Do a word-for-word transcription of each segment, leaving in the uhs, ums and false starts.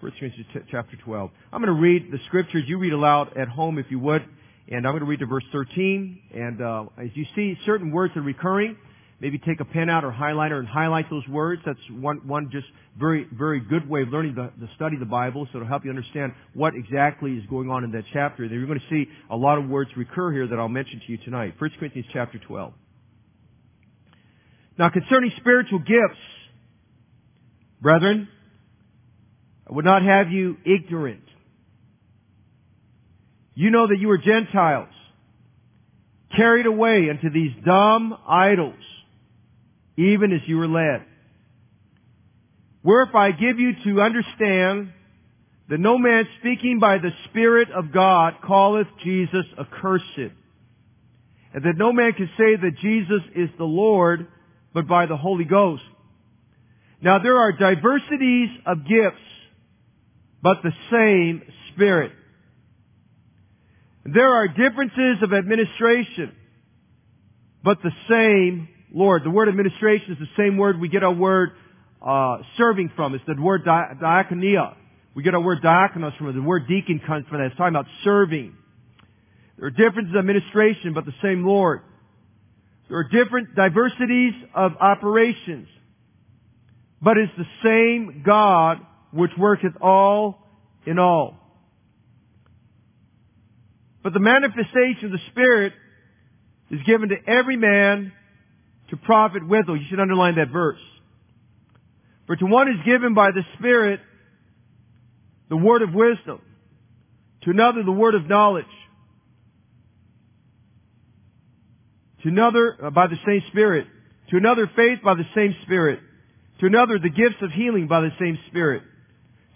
First Corinthians chapter twelve. I'm going to read the scriptures. You read aloud at home if you would. And I'm going to read to verse thirteen. And uh, as you see, certain words are recurring. Maybe take a pen out or highlighter and highlight those words. That's one, one just very, very good way of learning the, the study of the Bible. So it'll help you understand what exactly is going on in that chapter. You're going to see a lot of words recur here that I'll mention to you tonight. First Corinthians chapter twelve. Now concerning spiritual gifts, brethren, I would not have you ignorant. You know that you were Gentiles, carried away unto these dumb idols, even as you were led. Wherefore I give you to understand that no man speaking by the Spirit of God calleth Jesus accursed, and that no man can say that Jesus is the Lord, but by the Holy Ghost. Now there are diversities of gifts, but the same Spirit. There are differences of administration, but the same Lord. The word administration is the same word we get our word uh, serving from. It's the word di- diakonia. We get our word diakonos from it. The word deacon comes from that. It's talking about serving. There are differences of administration, but the same Lord. There are different diversities of operations, but it's the same God which worketh all in all. But the manifestation of the Spirit is given to every man to profit withal. You should underline that verse. For to one is given by the Spirit the word of wisdom, to another the word of knowledge, to another uh, by the same Spirit, to another faith by the same Spirit, to another the gifts of healing by the same Spirit,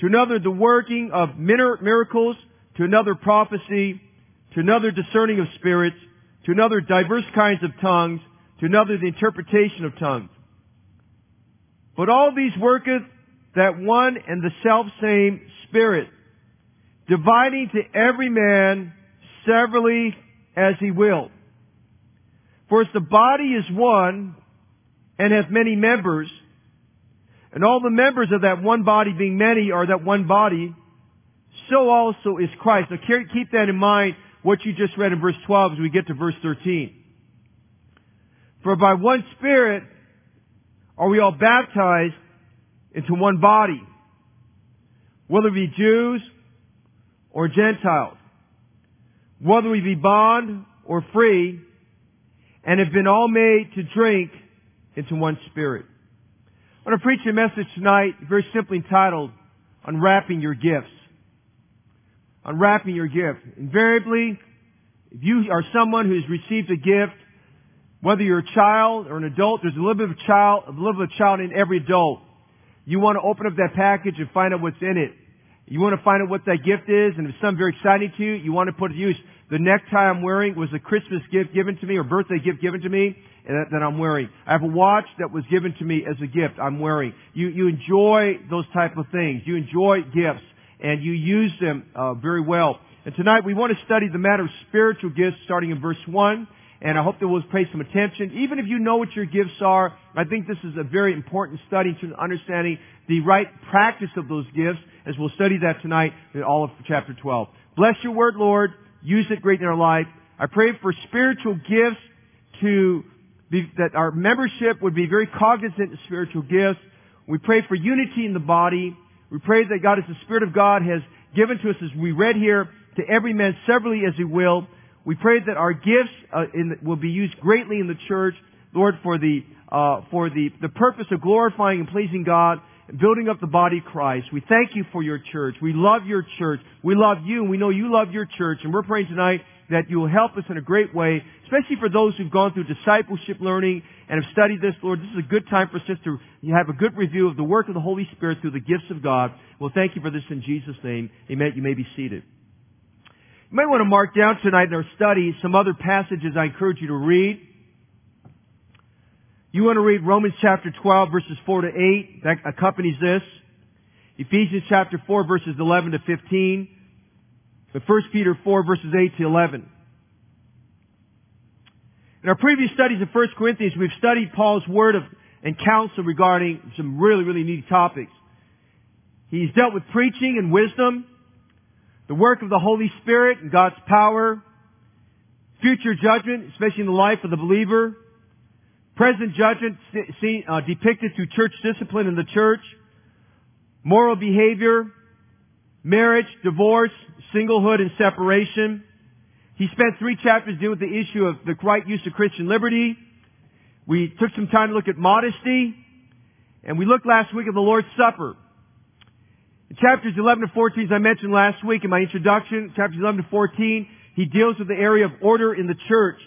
to another the working of miracles, to another prophecy, to another discerning of spirits, to another diverse kinds of tongues, to another the interpretation of tongues. But all these worketh that one and the selfsame Spirit, dividing to every man severally as he will. For as the body is one, and hath many members, and all the members of that one body being many are that one body, so also is Christ. Now keep that in mind, what you just read in verse twelve as we get to verse thirteen. For by one Spirit are we all baptized into one body, whether we be Jews or Gentiles, whether we be bond or free, and have been all made to drink into one Spirit. I'm going to preach a message tonight very simply entitled, Unwrapping Your Gifts. Unwrapping your gift. Invariably, if you are someone who's received a gift, whether you're a child or an adult, there's a little bit of child, a little bit of child in every adult. You want to open up that package and find out what's in it. You want to find out what that gift is, and if it's something very exciting to you, you want to put it to use. The necktie I'm wearing was a Christmas gift given to me, or birthday gift given to me, and that, that I'm wearing. I have a watch that was given to me as a gift I'm wearing. You, you enjoy those type of things. You enjoy gifts. And you use them uh, very well. And tonight we want to study the matter of spiritual gifts starting in verse one. And I hope that we'll pay some attention. Even if you know what your gifts are, I think this is a very important study in terms of understanding the right practice of those gifts, as we'll study that tonight in all of chapter twelve. Bless your word, Lord. Use it great in our life. I pray for spiritual gifts to be, that our membership would be very cognizant of spiritual gifts. We pray for unity in the body. We pray that God, as the Spirit of God has given to us, as we read here, to every man severally as he will. We pray that our gifts uh, in the, will be used greatly in the church, Lord, for the uh, for the, the purpose of glorifying and pleasing God and building up the body of Christ. We thank you for your church. We love your church. We love you, and we know you love your church. And we're praying tonight that you will help us in a great way, especially for those who've gone through discipleship learning and have studied this, Lord. This is a good time for us just to have a good review of the work of the Holy Spirit through the gifts of God. Well, thank you for this in Jesus' name. Amen. You may be seated. You may want to mark down tonight in our study some other passages I encourage you to read. You want to read Romans chapter twelve, verses four to eight. That accompanies this. Ephesians chapter four, verses eleven to fifteen. But First Peter four, verses eight to eleven. In our previous studies of First Corinthians, we've studied Paul's word of, and counsel regarding some really, really neat topics. He's dealt with preaching and wisdom, the work of the Holy Spirit and God's power, future judgment, especially in the life of the believer, present judgment seen, uh, depicted through church discipline in the church, moral behavior, marriage, divorce, singlehood, and separation. He spent three chapters dealing with the issue of the right use of Christian liberty. We took some time to look at modesty, and we looked last week at the Lord's Supper. In chapters eleven to fourteen, as I mentioned last week in my introduction, chapters eleven to fourteen, he deals with the area of order in the church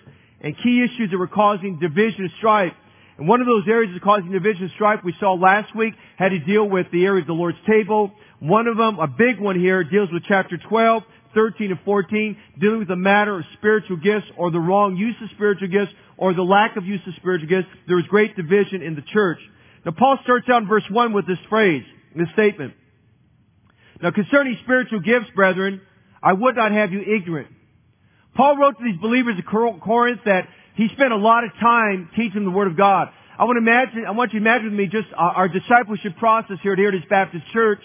and key issues that were causing division and strife. And one of those areas that causing division and strife we saw last week had to deal with the area of the Lord's table. One of them, a big one here, deals with chapter twelve, thirteen, and fourteen, dealing with the matter of spiritual gifts or the wrong use of spiritual gifts or the lack of use of spiritual gifts. There was great division in the church. Now, Paul starts out in verse one with this phrase, this statement. Now, concerning spiritual gifts, brethren, I would not have you ignorant. Paul wrote to these believers at Corinth that he spent a lot of time teaching the Word of God. I want to imagine, I want you to imagine with me just our discipleship process here at Heritage Baptist Church.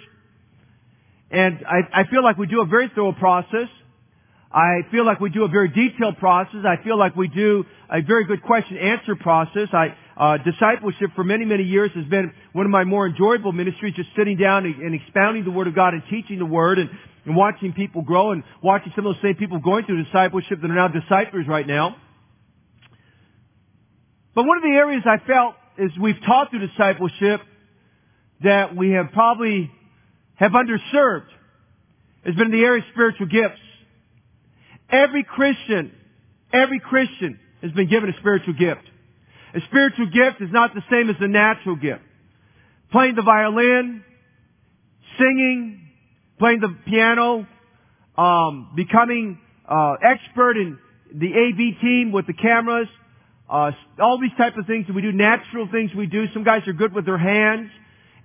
And I, I feel like we do a very thorough process. I feel like we do a very detailed process. I feel like we do a very good question-answer process. I, uh, discipleship for many, many years has been one of my more enjoyable ministries, just sitting down and, and expounding the Word of God and teaching the Word and, and watching people grow and watching some of those same people going through discipleship that are now disciples right now. But one of the areas I felt as we've taught through discipleship that we have probably have underserved has been in the area of spiritual gifts. Every Christian, every Christian has been given a spiritual gift. A spiritual gift is not the same as a natural gift. Playing the violin, singing, playing the piano, um, becoming uh, expert in the A V team with the cameras, uh, all these types of things that we do, natural things we do. Some guys are good with their hands,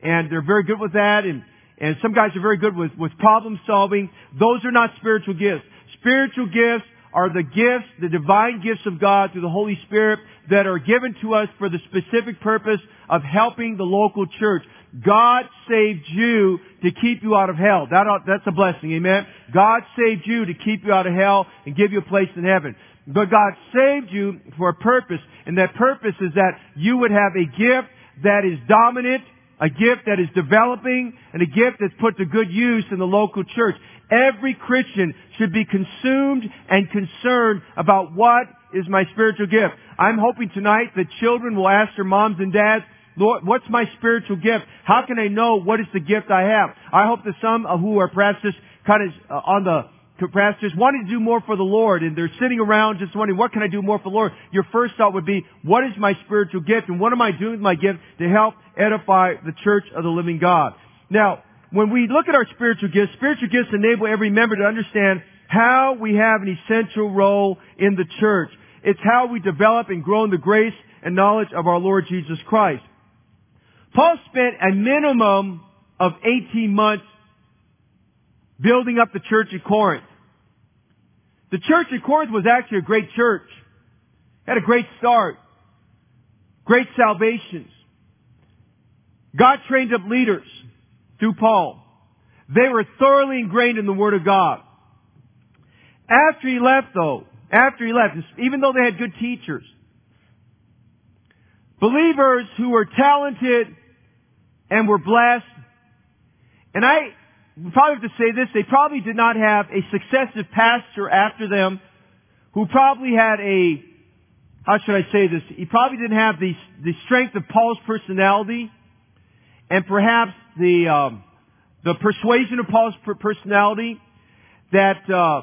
and they're very good with that, and And some guys are very good with, with problem solving. Those are not spiritual gifts. Spiritual gifts are the gifts, the divine gifts of God through the Holy Spirit that are given to us for the specific purpose of helping the local church. God saved you to keep you out of hell. That, that's a blessing, amen? God saved you to keep you out of hell and give you a place in heaven. But God saved you for a purpose, and that purpose is that you would have a gift that is dominant, a gift that is developing, and a gift that's put to good use in the local church. Every Christian should be consumed and concerned about what is my spiritual gift. I'm hoping tonight that children will ask their moms and dads, Lord, what's my spiritual gift? How can I know what is the gift I have? I hope that some who are perhaps just kind of on the perhaps just wanting to do more for the Lord, and they're sitting around just wondering, what can I do more for the Lord? Your first thought would be, what is my spiritual gift, and what am I doing with my gift to help edify the church of the living God? Now, when we look at our spiritual gifts, spiritual gifts enable every member to understand how we have an essential role in the church. It's how we develop and grow in the grace and knowledge of our Lord Jesus Christ. Paul spent a minimum of eighteen months building up the church at Corinth. The church at Corinth was actually a great church. It had a great start. Great salvations. God trained up leaders through Paul. They were thoroughly ingrained in the Word of God. After he left, though, after he left, even though they had good teachers, believers who were talented and were blessed, and I we probably have to say this, they probably did not have a successive pastor after them who probably had a, how should I say this, he probably didn't have the, the strength of Paul's personality and perhaps the um, the persuasion of Paul's personality that uh,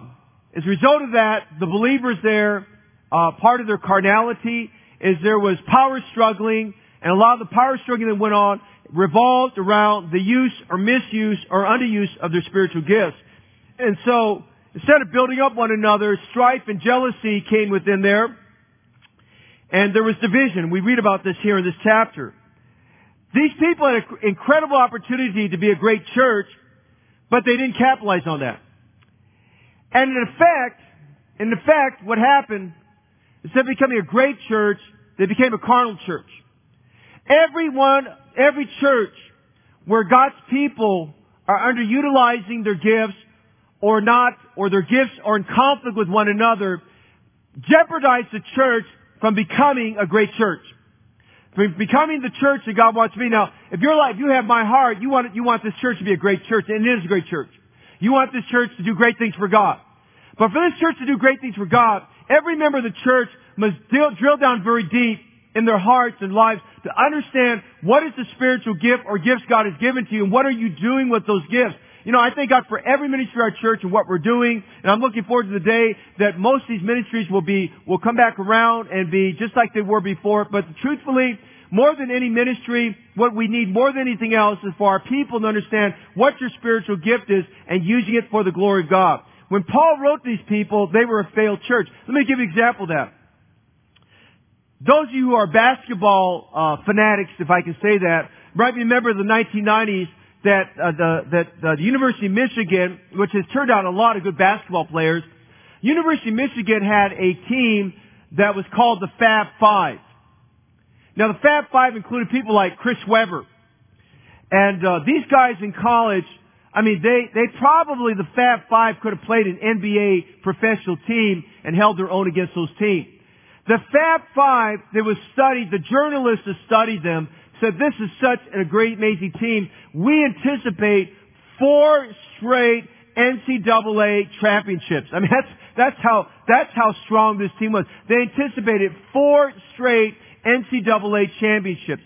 as a result of that, the believers there, uh, part of their carnality is there was power struggling, and a lot of the power struggling that went on revolved around the use or misuse or underuse of their spiritual gifts. And so, instead of building up one another, strife and jealousy came within there, and there was division. We read about this here in this chapter. These people had an incredible opportunity to be a great church, but they didn't capitalize on that. And in effect, in effect, what happened, instead of becoming a great church, they became a carnal church. Everyone Every church where God's people are underutilizing their gifts or not, or their gifts are in conflict with one another, jeopardize the church from becoming a great church. From becoming the church that God wants to be. Now, if your life, you have my heart, you want, you want this church to be a great church, and it is a great church. You want this church to do great things for God. But for this church to do great things for God, every member of the church must deal, drill down very deep in their hearts and lives to understand what is the spiritual gift or gifts God has given to you, and what are you doing with those gifts. You know, I thank God for every ministry of our church and what we're doing, and I'm looking forward to the day that most of these ministries will be, will come back around and be just like they were before. But truthfully, more than any ministry, what we need more than anything else is for our people to understand what your spiritual gift is and using it for the glory of God. When Paul wrote to these people, they were a failed church. Let me give you an example of that. Those of you who are basketball uh, fanatics, if I can say that, might remember the nineteen nineties that uh, the that uh, the University of Michigan, which has turned out a lot of good basketball players, University of Michigan had a team that was called the Fab Five. Now, the Fab Five included people like Chris Webber. And uh, these guys in college, I mean, they, they probably, the Fab Five, could have played an N B A professional team and held their own against those teams. The Fab Five that was studied, the journalists that studied them, said, this is such a great, amazing team. We anticipate four straight N C double A championships. I mean, that's, that's how, that's how strong this team was. They anticipated four straight N C double A championships.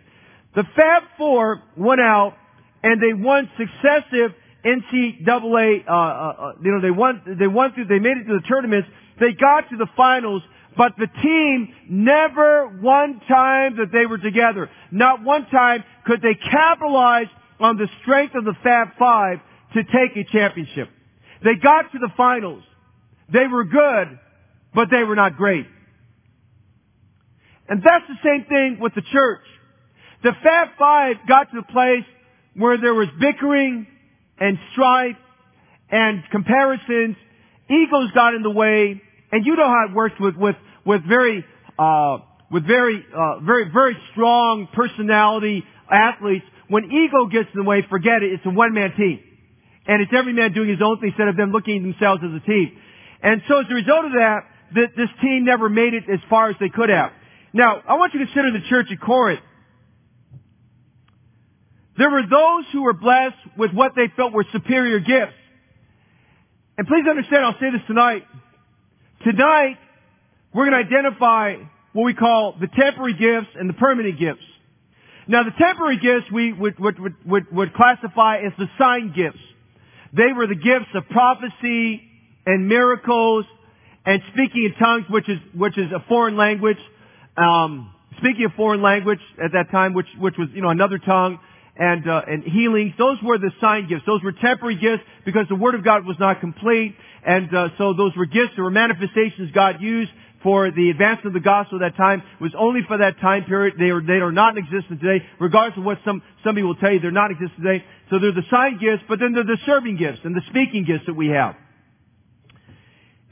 The Fab Four went out and they won successive N C double A, uh, uh, you know, they won, they won through, they made it to the tournaments. They got to the finals. But the team, never one time that they were together, not one time could they capitalize on the strength of the Fab Five to take a championship. They got to the finals. They were good, but they were not great. And that's the same thing with the church. The Fab Five got to the place where there was bickering and strife and comparisons. Egos got in the way. And you know how it works with, with, with very, uh, with very, uh, very, very strong personality athletes. When ego gets in the way, forget it. It's a one-man team. And it's every man doing his own thing instead of them looking at themselves as a team. And so as a result of that, that this team never made it as far as they could have. Now, I want you to consider the church at Corinth. There were those who were blessed with what they felt were superior gifts. And please understand, I'll say this tonight. Tonight, we're going to identify what we call the temporary gifts and the permanent gifts. Now, the temporary gifts we would, would, would, would classify as the sign gifts. They were the gifts of prophecy and miracles and speaking in tongues, which is, which is a foreign language. Um, speaking a foreign language at that time, which, which was, you know, another tongue, and, uh, and healings. Those were the sign gifts. Those were temporary gifts because the Word of God was not complete. And uh, so those were gifts, there were manifestations God used for the advancement of the gospel at that time. It was only for that time period. They are, they are not in existence today, regardless of what some, somebody will tell you. They're not in existence today. So they're the sign gifts, but then they're the serving gifts and the speaking gifts that we have.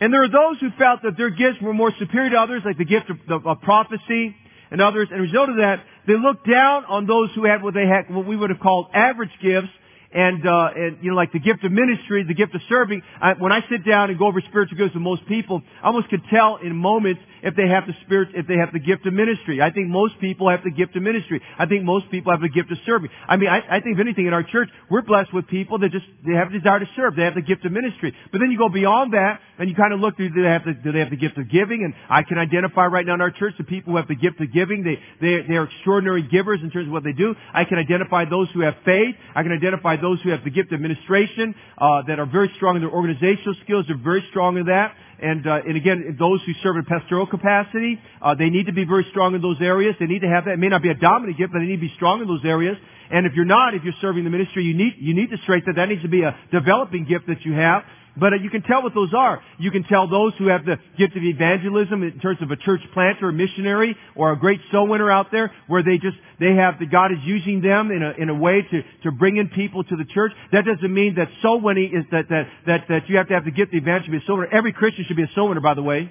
And there are those who felt that their gifts were more superior to others, like the gift of, of, of prophecy and others. And as a result of that, they looked down on those who had what they had, what we would have called average gifts. And, uh, and, you know, like the gift of ministry, the gift of serving. I, when I sit down and go over spiritual gifts with most people, I almost could tell in moments if they have the spirit, if they have the gift of ministry. I think most people have the gift of ministry. I think most people have the gift of serving. I mean, I, I think if anything in our church, we're blessed with people that just, they have a desire to serve. They have the gift of ministry. But then you go beyond that and you kind of look through, do they have the, do they have the gift of giving? And I can identify right now in our church the people who have the gift of giving. They, they, they are extraordinary givers in terms of what they do. I can identify those who have faith. I can identify those who have the gift of administration, uh, that are very strong in their organizational skills, they're very strong in that. And, uh, and again, those who serve in pastoral capacity, uh, they need to be very strong in those areas. They need to have that. It may not be a dominant gift, but they need to be strong in those areas. And if you're not, if you're serving the ministry, you need, you need to strengthen that. That needs to be a developing gift that you have. But uh, you can tell what those are. You can tell those who have the gift of evangelism in terms of a church planter, a missionary, or a great soul winner out there, where they just, they have, the God is using them in a, in a way to, to bring in people to the church. That doesn't mean that soul winning is that, that, that, that you have to have the gift of evangelism to be a soul winner. Every Christian should be a soul winner, by the way.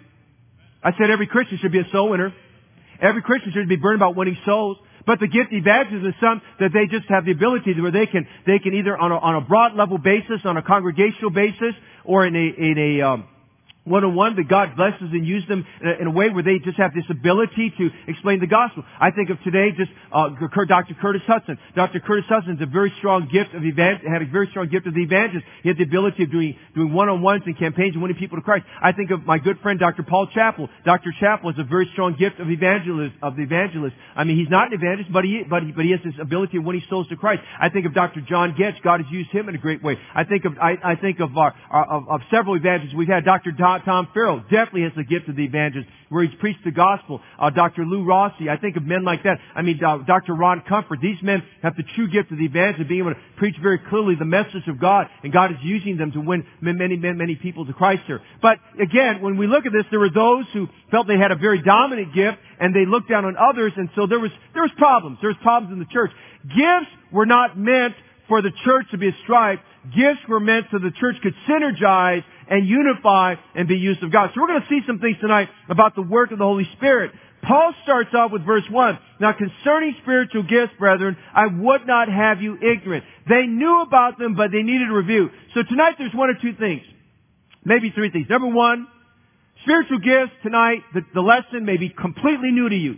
I said every Christian should be a soul winner. Every Christian should be burning about winning souls. But the gift of evangelism is some that they just have the ability to where they can, they can either on a, on a broad level basis, on a congregational basis, or in a, in a, um, one-on-one, that God blesses and uses them in a, in a way where they just have this ability to explain the gospel. I think of today just uh, Doctor Curtis Hudson. Doctor Curtis Hudson's a very strong gift of evangelist, had a very strong gift of the evangelist. He had the ability of doing doing one-on-ones and campaigns and winning people to Christ. I think of my good friend Doctor Paul Chappell. Doctor Chappell is a very strong gift of evangelist of the evangelist. I mean, he's not an evangelist, but he but he, but he has this ability of winning souls to Christ. I think of Doctor John Getz. God has used him in a great way. I think of I, I think of, our, our, of of several evangelists we've had. Doctor Don Tom Farrell definitely has the gift of the evangelist, where he's preached the gospel. Uh, Doctor Lou Rossi, I think of men like that. I mean, uh, Doctor Ron Comfort. These men have the true gift of the evangelist, being able to preach very clearly the message of God, and God is using them to win many, many, many people to Christ here. But again, when we look at this, there were those who felt they had a very dominant gift, and they looked down on others, and so there was there was problems. There was problems in the church. Gifts were not meant for the church to be a strife. Gifts were meant so the church could synergize and unify and be used of God. So we're going to see some things tonight about the work of the Holy Spirit. Paul starts out with verse one. Now concerning spiritual gifts, brethren, I would not have you ignorant. They knew about them, but they needed a review. So tonight there's one or two things. Maybe three things. Number one, spiritual gifts tonight, the, the lesson may be completely new to you.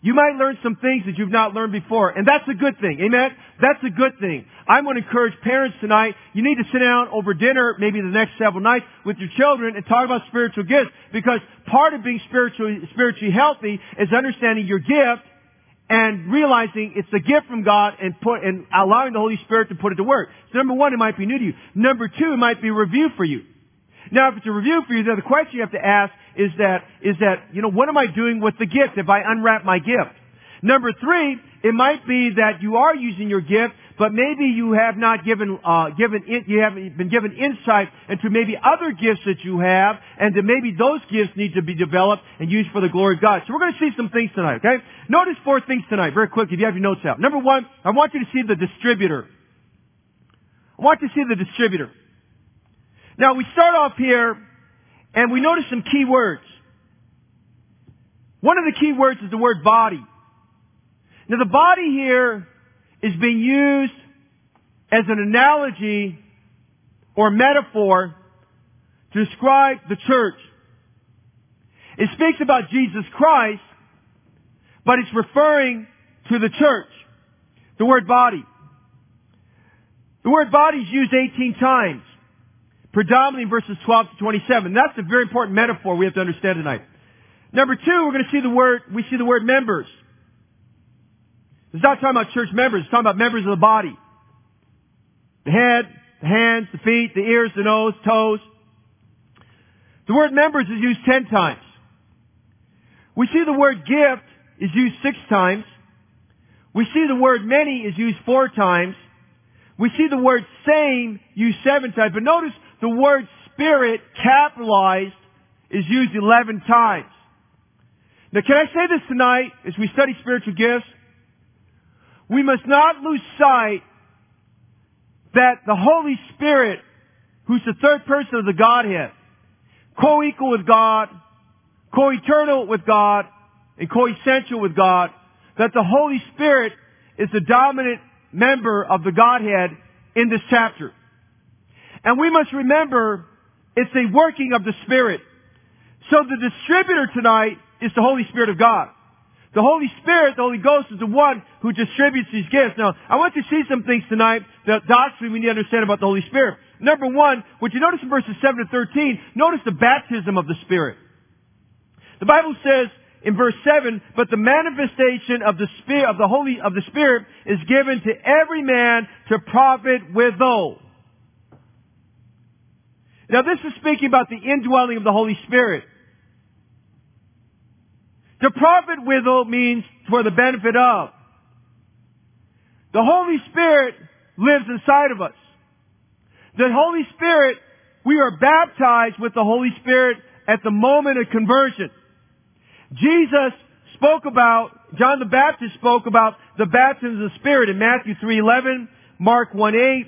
You might learn some things that you've not learned before, and that's a good thing. Amen? That's a good thing. I'm going to encourage parents tonight, you need to sit down over dinner, maybe the next several nights, with your children and talk about spiritual gifts, because part of being spiritually, spiritually healthy is understanding your gift and realizing it's a gift from God and put and allowing the Holy Spirit to put it to work. So number one, it might be new to you. Number two, it might be a review for you. Now, if it's a review for you, then the question you have to ask is that, is that, you know, what am I doing with the gift if I unwrap my gift? Number three, it might be that you are using your gift, but maybe you have not given, uh, given, in, you haven't been given insight into maybe other gifts that you have, and that maybe those gifts need to be developed and used for the glory of God. So we're going to see some things tonight, okay? Notice four things tonight, very quickly, if you have your notes out. Number one, I want you to see the distributor. I want you to see the distributor. Now, we start off here, and we notice some key words. One of the key words is the word body. Now, the body here is being used as an analogy or metaphor to describe the church. It speaks about Jesus Christ, but it's referring to the church, the word body. The word body is used eighteen times. Predominantly in verses twelve to twenty-seven. That's a very important metaphor we have to understand tonight. Number two, we're going to see the word, we see the word members. It's not talking about church members, it's talking about members of the body. The head, the hands, the feet, the ears, the nose, toes. The word members is used ten times. We see the word gift is used six times. We see the word many is used four times. We see the word same used seven times, but notice the word spirit, capitalized, is used eleven times. Now, can I say this tonight, as we study spiritual gifts? We must not lose sight that the Holy Spirit, who's the third person of the Godhead, co-equal with God, co-eternal with God, and co-essential with God, that the Holy Spirit is the dominant member of the Godhead in this chapter. And we must remember it's a working of the Spirit. So the distributor tonight is the Holy Spirit of God. The Holy Spirit, the Holy Ghost, is the one who distributes these gifts. Now, I want you to see some things tonight that doctrinally we need to understand about the Holy Spirit. Number one, what you notice in verses seven to thirteen, notice the baptism of the Spirit. The Bible says in verse seven, but the manifestation of the Spirit, of the Holy, of the Spirit is given to every man to profit withal. Now this is speaking about the indwelling of the Holy Spirit. To profit withal means for the benefit of. The Holy Spirit lives inside of us. The Holy Spirit, we are baptized with the Holy Spirit at the moment of conversion. Jesus spoke about, John the Baptist spoke about the baptism of the Spirit in Matthew three eleven, Mark one eight,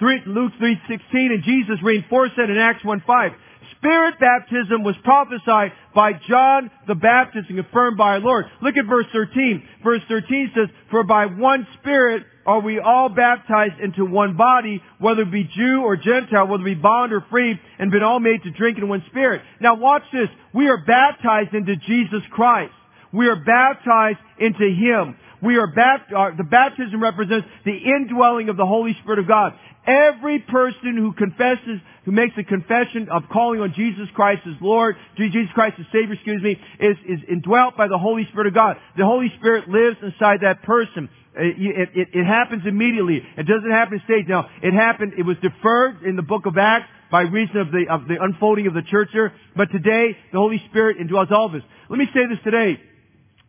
Luke three sixteen, and Jesus reinforced that in Acts one five. Spirit baptism was prophesied by John the Baptist and confirmed by our Lord. Look at verse thirteen. Verse thirteen says, "For by one Spirit are we all baptized into one body, whether it be Jew or Gentile, whether it be bond or free, and been all made to drink in one Spirit." Now watch this. We are baptized into Jesus Christ. We are baptized into Him. We are baptized. The baptism represents the indwelling of the Holy Spirit of God. Every person who confesses, who makes a confession of calling on Jesus Christ as Lord, Jesus Christ as Savior, excuse me, is, is indwelt by the Holy Spirit of God. The Holy Spirit lives inside that person. It, it, it happens immediately. It doesn't happen in stages. Now, it happened, it was deferred in the book of Acts by reason of the, of the unfolding of the church here. But today, the Holy Spirit indwells all of us. Let me say this today.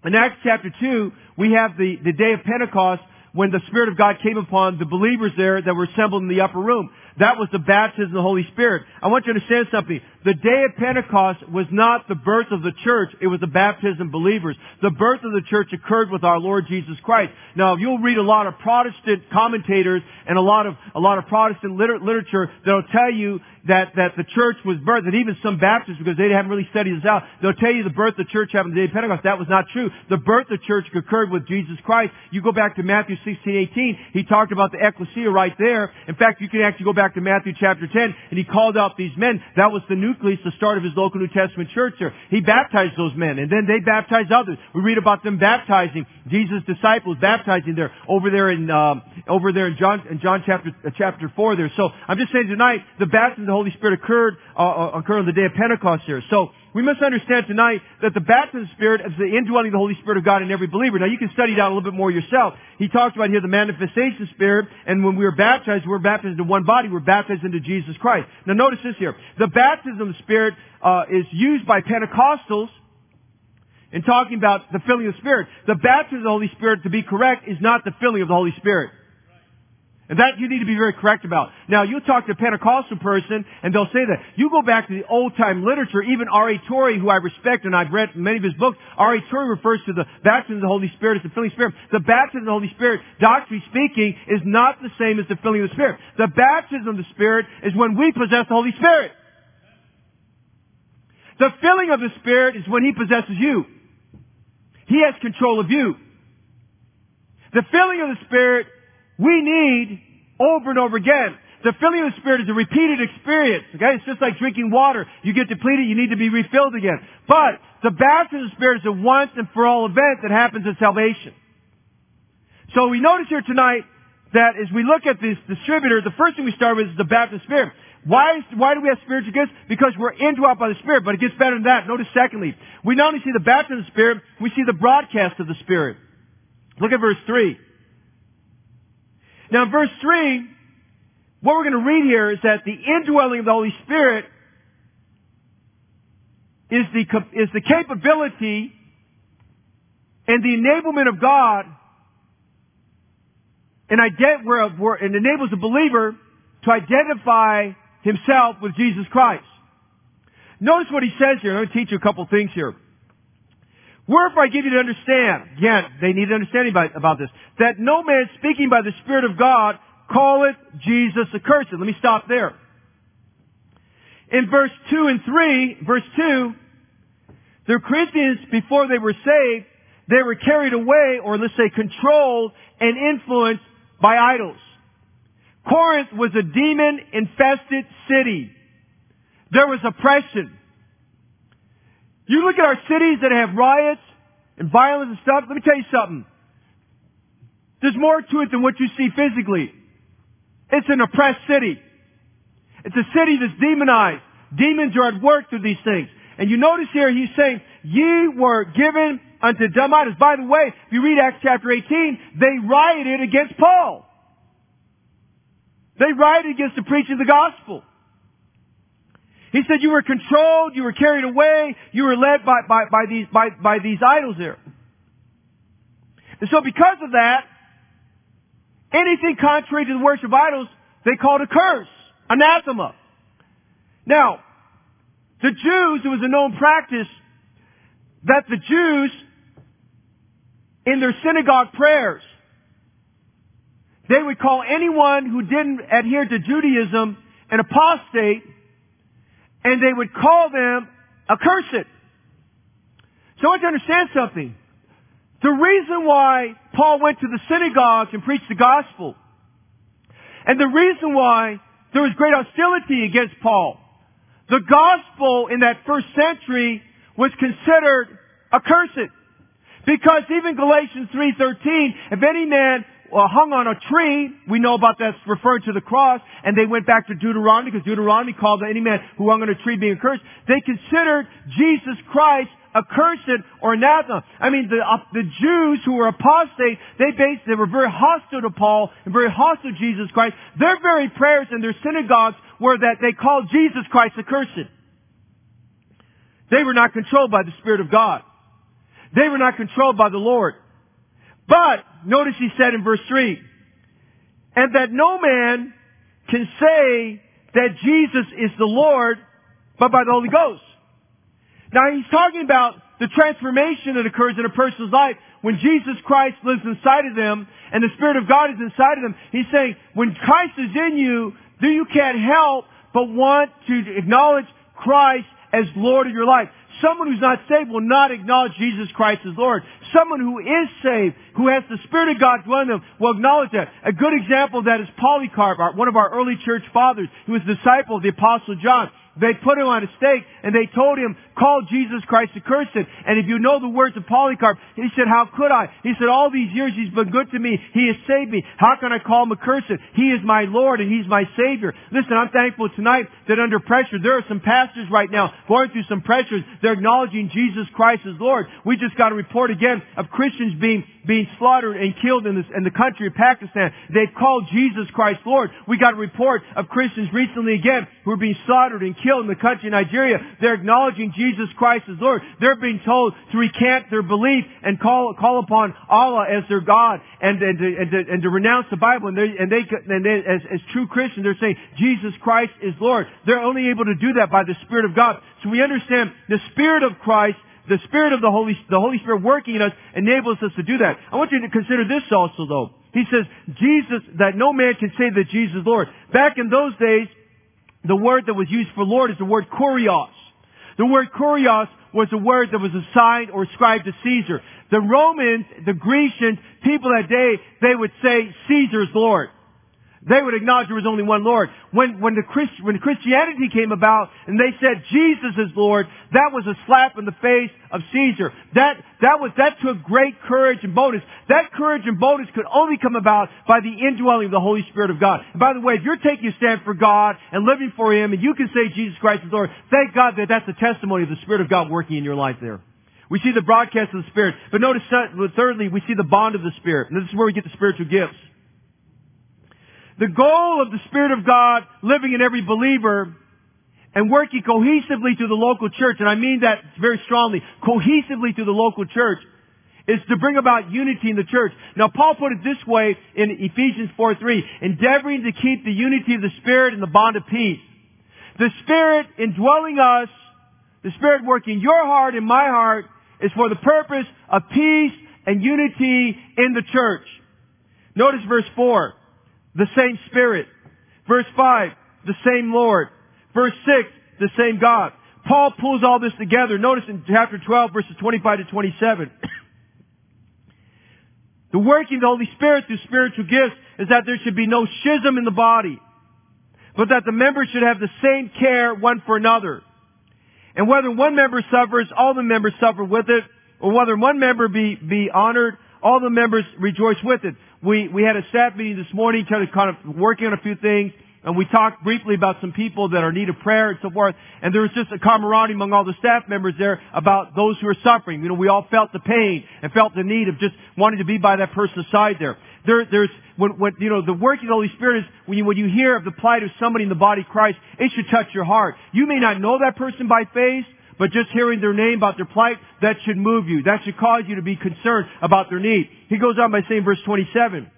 In Acts chapter two, we have the, the day of Pentecost when the Spirit of God came upon the believers there that were assembled in the upper room. That was the baptism of the Holy Spirit. I want you to understand something. The day of Pentecost was not the birth of the church. It was the baptism of believers. The birth of the church occurred with our Lord Jesus Christ. Now, you'll read a lot of Protestant commentators and a lot of, a lot of Protestant liter- literature that'll tell you that, that the church was birthed, and even some Baptists, because they haven't really studied this out, they'll tell you the birth of the church happened the day of Pentecost. That was not true. The birth of the church occurred with Jesus Christ. You go back to Matthew sixteen eighteen. He talked about the ecclesia right there. In fact, you can actually go back to Matthew chapter ten, and he called out these men. That was the nucleus, the start of his local New Testament church there. He baptized those men, and then they baptized others. We read about them baptizing Jesus' disciples, baptizing there over there in um, over there in John in John chapter uh, chapter four there. So I'm just saying tonight, the baptism of the Holy Spirit occurred uh, occurred on the day of Pentecost here. So we must understand tonight that the baptism of the Spirit is the indwelling of the Holy Spirit of God in every believer. Now, you can study down a little bit more yourself. He talks about here the manifestation of the Spirit, and when we are baptized, we're baptized into one body. We're baptized into Jesus Christ. Now, notice this here. The baptism of the Spirit uh, is used by Pentecostals in talking about the filling of the Spirit. The baptism of the Holy Spirit, to be correct, is not the filling of the Holy Spirit. And that you need to be very correct about. Now, you talk to a Pentecostal person, and they'll say that. You go back to the old-time literature, even R A Torrey, who I respect, and I've read many of his books, R A Torrey refers to the baptism of the Holy Spirit as the filling of the Spirit. The baptism of the Holy Spirit, doctrinally speaking, is not the same as the filling of the Spirit. The baptism of the Spirit is when we possess the Holy Spirit. The filling of the Spirit is when He possesses you. He has control of you. The filling of the Spirit we need over and over again. The filling of the Spirit is a repeated experience. Okay? It's just like drinking water. You get depleted, you need to be refilled again. But the baptism of the Spirit is a once and for all event that happens in salvation. So we notice here tonight that as we look at this distributor, the first thing we start with is the baptism of the Spirit. Why, why do we have spiritual gifts? Because we're indwelt by the Spirit, but it gets better than that. Notice secondly, we not only see the baptism of the Spirit, we see the broadcast of the Spirit. Look at verse three. Now, in verse three, what we're going to read here is that the indwelling of the Holy Spirit is the, is the capability and the enablement of God and ident- where, where, and enables a believer to identify himself with Jesus Christ. Notice what he says here. I'm going to teach you a couple things here. Wherefore I give you to understand, again, they need to understand about this, that no man speaking by the Spirit of God calleth Jesus accursed. Let me stop there. In verse two and three, verse two, the Corinthians, before they were saved, they were carried away, or let's say controlled and influenced by idols. Corinth was a demon-infested city. There was oppression. You look at our cities that have riots and violence and stuff. Let me tell you something. There's more to it than what you see physically. It's an oppressed city. It's a city that's demonized. Demons are at work through these things. And you notice here he's saying, ye were given unto dumb idols. By the way, if you read Acts chapter eighteen, they rioted against Paul. They rioted against the preaching of the gospel. He said you were controlled, you were carried away, you were led by, by, by these by, by these idols there. And so because of that, anything contrary to the worship of idols, they called a curse, anathema. Now, the Jews, it was a known practice that the Jews, in their synagogue prayers, they would call anyone who didn't adhere to Judaism an apostate, and they would call them accursed. So I want you to understand something. The reason why Paul went to the synagogues and preached the gospel, and the reason why there was great hostility against Paul, the gospel in that first century was considered accursed. Because even Galatians three thirteen, if any man hung on a tree, we know about that referring to the cross, and they went back to Deuteronomy, because Deuteronomy called any man who hung on a tree being cursed. They considered Jesus Christ accursed or anathema. I mean, the, uh, the Jews who were apostate, they based, they were very hostile to Paul and very hostile to Jesus Christ. Their very prayers in their synagogues were that they called Jesus Christ accursed. They were not controlled by the Spirit of God. They were not controlled by the Lord. But, notice he said in verse three, and that no man can say that Jesus is the Lord but by the Holy Ghost. Now he's talking about the transformation that occurs in a person's life when Jesus Christ lives inside of them and the Spirit of God is inside of them. He's saying, when Christ is in you, then you can't help but want to acknowledge Christ as Lord of your life. Someone who's not saved will not acknowledge Jesus Christ as Lord. Someone who is saved, who has the Spirit of God dwelling in them, will acknowledge that. A good example of that is Polycarp, one of our early church fathers, who was a disciple of the Apostle John. They put him on a stake and they told him, call Jesus Christ accursed. And if you know the words of Polycarp, he said, how could I? He said, all these years he's been good to me. He has saved me. How can I call him accursed? He is my Lord and he's my Savior. Listen, I'm thankful tonight that under pressure, there are some pastors right now going through some pressures. They're acknowledging Jesus Christ as Lord. We just got a report again of Christians being being slaughtered and killed in, this, in the country of Pakistan. They've called Jesus Christ Lord. We got a report of Christians recently again who are being slaughtered and killed in the country of Nigeria. They're acknowledging Jesus Christ as Lord. They're being told to recant their belief and call call upon Allah as their God and and and, and, to, and to renounce the Bible. And they and they, and they as, as true Christians, they're saying Jesus Christ is Lord. They're only able to do that by the Spirit of God. So we understand the Spirit of Christ, the Spirit of the Holy the Holy Spirit working in us enables us to do that. I want you to consider this also, though. He says Jesus, that no man can say that Jesus is Lord. Back in those days, the word that was used for Lord is the word kurios. The word kurios was a word that was assigned or ascribed to Caesar. The Romans, the Grecians, people that day, they would say Caesar is Lord. They would acknowledge there was only one Lord. When when the Christ, when Christianity came about and they said Jesus is Lord, that was a slap in the face of Caesar. That that was that took great courage and boldness. That courage and boldness could only come about by the indwelling of the Holy Spirit of God. And by the way, if you're taking a stand for God and living for Him, and you can say Jesus Christ is Lord, thank God that that's a testimony of the Spirit of God working in your life there. We see the broadcast of the Spirit, but notice thirdly, we see the bond of the Spirit. And this is where we get the spiritual gifts. The goal of the Spirit of God living in every believer and working cohesively through the local church, and I mean that very strongly, cohesively through the local church, is to bring about unity in the church. Now, Paul put it this way in Ephesians four three, endeavoring to keep the unity of the Spirit and the bond of peace. The Spirit indwelling us, the Spirit working your heart and my heart, is for the purpose of peace and unity in the church. Notice verse four. The same Spirit. Verse five, the same Lord. Verse six, the same God. Paul pulls all this together. Notice in chapter twelve, verses twenty-five to twenty-seven. The working of the Holy Spirit through spiritual gifts is that there should be no schism in the body, but that the members should have the same care one for another. And whether one member suffers, all the members suffer with it, or whether one member be, be honored, all the members rejoice with it. We we had a staff meeting this morning, kind of, kind of working on a few things, and we talked briefly about some people that are in need of prayer and so forth. And there was just a camaraderie among all the staff members there about those who are suffering. You know, we all felt the pain and felt the need of just wanting to be by that person's side there. There, there's, when, when, you know, the working of the Holy Spirit is when you, when you hear of the plight of somebody in the body of Christ, it should touch your heart. You may not know that person by face, but just hearing their name about their plight, that should move you. That should cause you to be concerned about their need. He goes on by saying verse twenty-seven,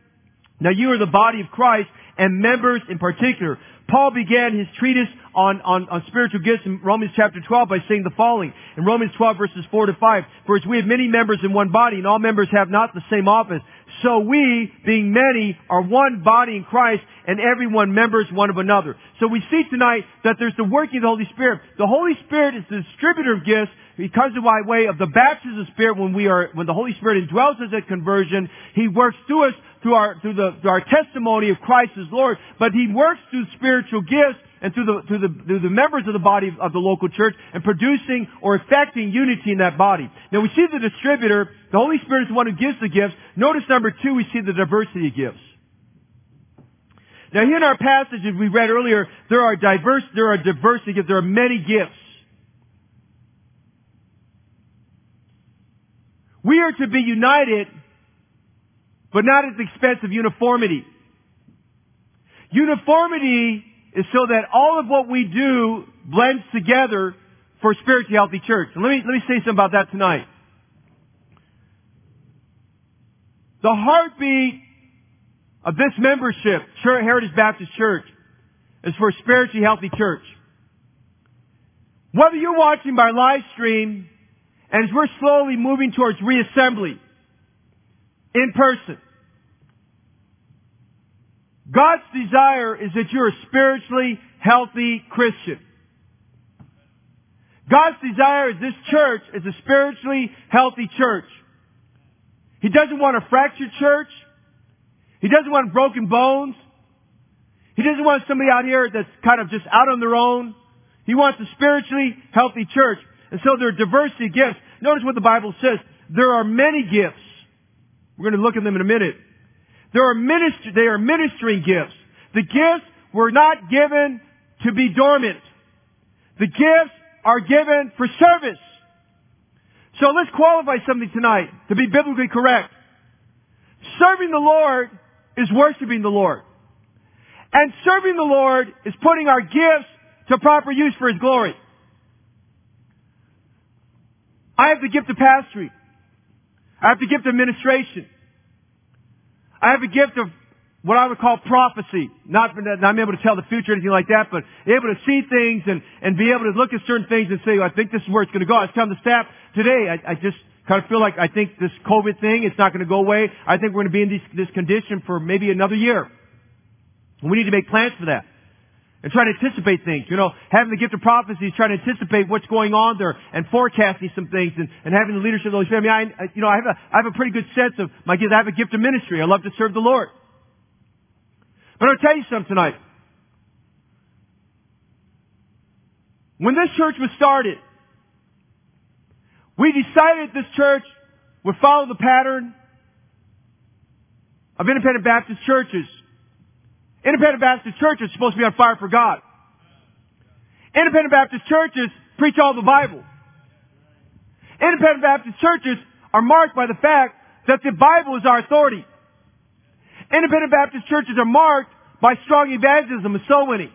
now you are the body of Christ and members in particular. Paul began his treatise on, on, on spiritual gifts in Romans chapter twelve by saying the following. In Romans twelve verses four to five, for as we have many members in one body, and all members have not the same office, so we, being many, are one body in Christ, and everyone members one of another. So we see tonight that there's the working of the Holy Spirit. The Holy Spirit is the distributor of gifts because of by way of the baptism of the Spirit. When we are, when the Holy Spirit indwells us at conversion, He works through us through our through the through our testimony of Christ as Lord. But He works through spiritual gifts and through the through the through the members of the body of, of the local church, and producing or affecting unity in that body. Now we see the distributor. The Holy Spirit is the one who gives the gifts. Notice number two, we see the diversity of gifts. Now here in our passage as we read earlier, there are diverse there are diversity gifts. There are many gifts. We are to be united, but not at the expense of uniformity. Uniformity is so that all of what we do blends together for a spiritually healthy church. And let me, let me say something about that tonight. The heartbeat of this membership, Heritage Baptist Church, is for a spiritually healthy church. Whether you're watching by live stream, and as we're slowly moving towards reassembly in person, God's desire is that you're a spiritually healthy Christian. God's desire is this church is a spiritually healthy church. He doesn't want a fractured church. He doesn't want broken bones. He doesn't want somebody out here that's kind of just out on their own. He wants a spiritually healthy church. And so there are diversity of gifts. Notice what the Bible says. There are many gifts. We're going to look at them in a minute. There are minister, they are ministering gifts. The gifts were not given to be dormant. The gifts are given for service. So let's qualify something tonight to be biblically correct. Serving the Lord is worshiping the Lord. And serving the Lord is putting our gifts to proper use for His glory. I have the gift of pastoring. I have the gift of administration. I have a gift of what I would call prophecy. Not that I'm able to tell the future or anything like that, but able to see things and, and be able to look at certain things and say, well, I think this is where it's going to go. I was telling the staff today, I, I just kind of feel like I think this COVID thing, it's not going to go away. I think we're going to be in this, this condition for maybe another year. We need to make plans for that. And try to anticipate things. You know, having the gift of prophecy is trying to anticipate what's going on there and forecasting some things, and, and having the leadership of the Holy Spirit. I mean, I, you know, I have a, I have a pretty good sense of my gift. I have a gift of ministry. I love to serve the Lord. But I'll tell you something tonight. When this church was started, we decided this church would follow the pattern of independent Baptist churches. Independent Baptist churches are supposed to be on fire for God. Independent Baptist churches preach all the Bible. Independent Baptist churches are marked by the fact that the Bible is our authority. Independent Baptist churches are marked by strong evangelism and soul winning.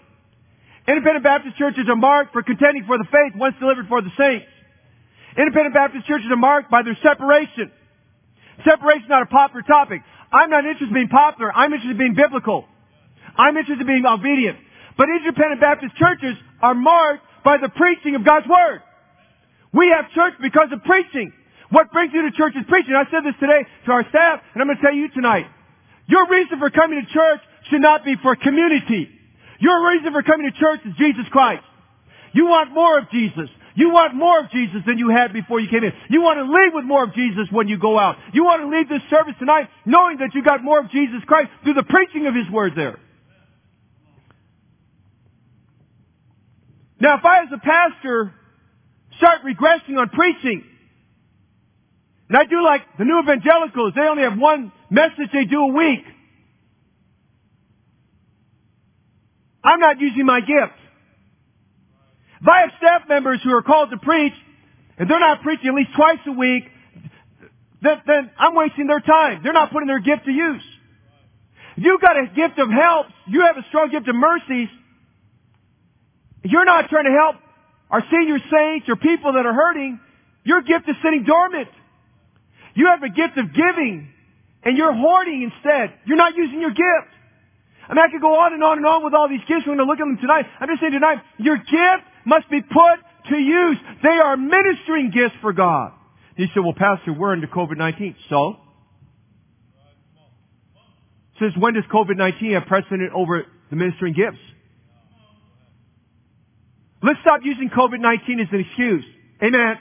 Independent Baptist churches are marked for contending for the faith once delivered for the saints. Independent Baptist churches are marked by their separation. Separation is not a popular topic. I'm not interested in being popular. I'm interested in being biblical. I'm interested in being obedient. But independent Baptist churches are marked by the preaching of God's Word. We have church because of preaching. What brings you to church is preaching. I said this today to our staff, and I'm going to tell you tonight. Your reason for coming to church should not be for community. Your reason for coming to church is Jesus Christ. You want more of Jesus. You want more of Jesus than you had before you came in. You want to leave with more of Jesus when you go out. You want to leave this service tonight knowing that you got more of Jesus Christ through the preaching of His Word there. Now, if I, as a pastor, start regressing on preaching, and I do like the new evangelicals, they only have one message they do a week. I'm not using my gift. If I have staff members who are called to preach, and they're not preaching at least twice a week, then, then I'm wasting their time. They're not putting their gift to use. If you've got a gift of helps, you have a strong gift of mercies, you're not trying to help our senior saints or people that are hurting. Your gift is sitting dormant. You have a gift of giving, and you're hoarding instead. You're not using your gift. I mean, I could go on and on and on with all these gifts. We're going to look at them tonight. I'm just saying tonight, your gift must be put to use. They are ministering gifts for God. He said, well, Pastor, we're into COVID nineteen. So? Since when does COVID nineteen have precedent over the ministering gifts? Let's stop using COVID nineteen as an excuse. Amen.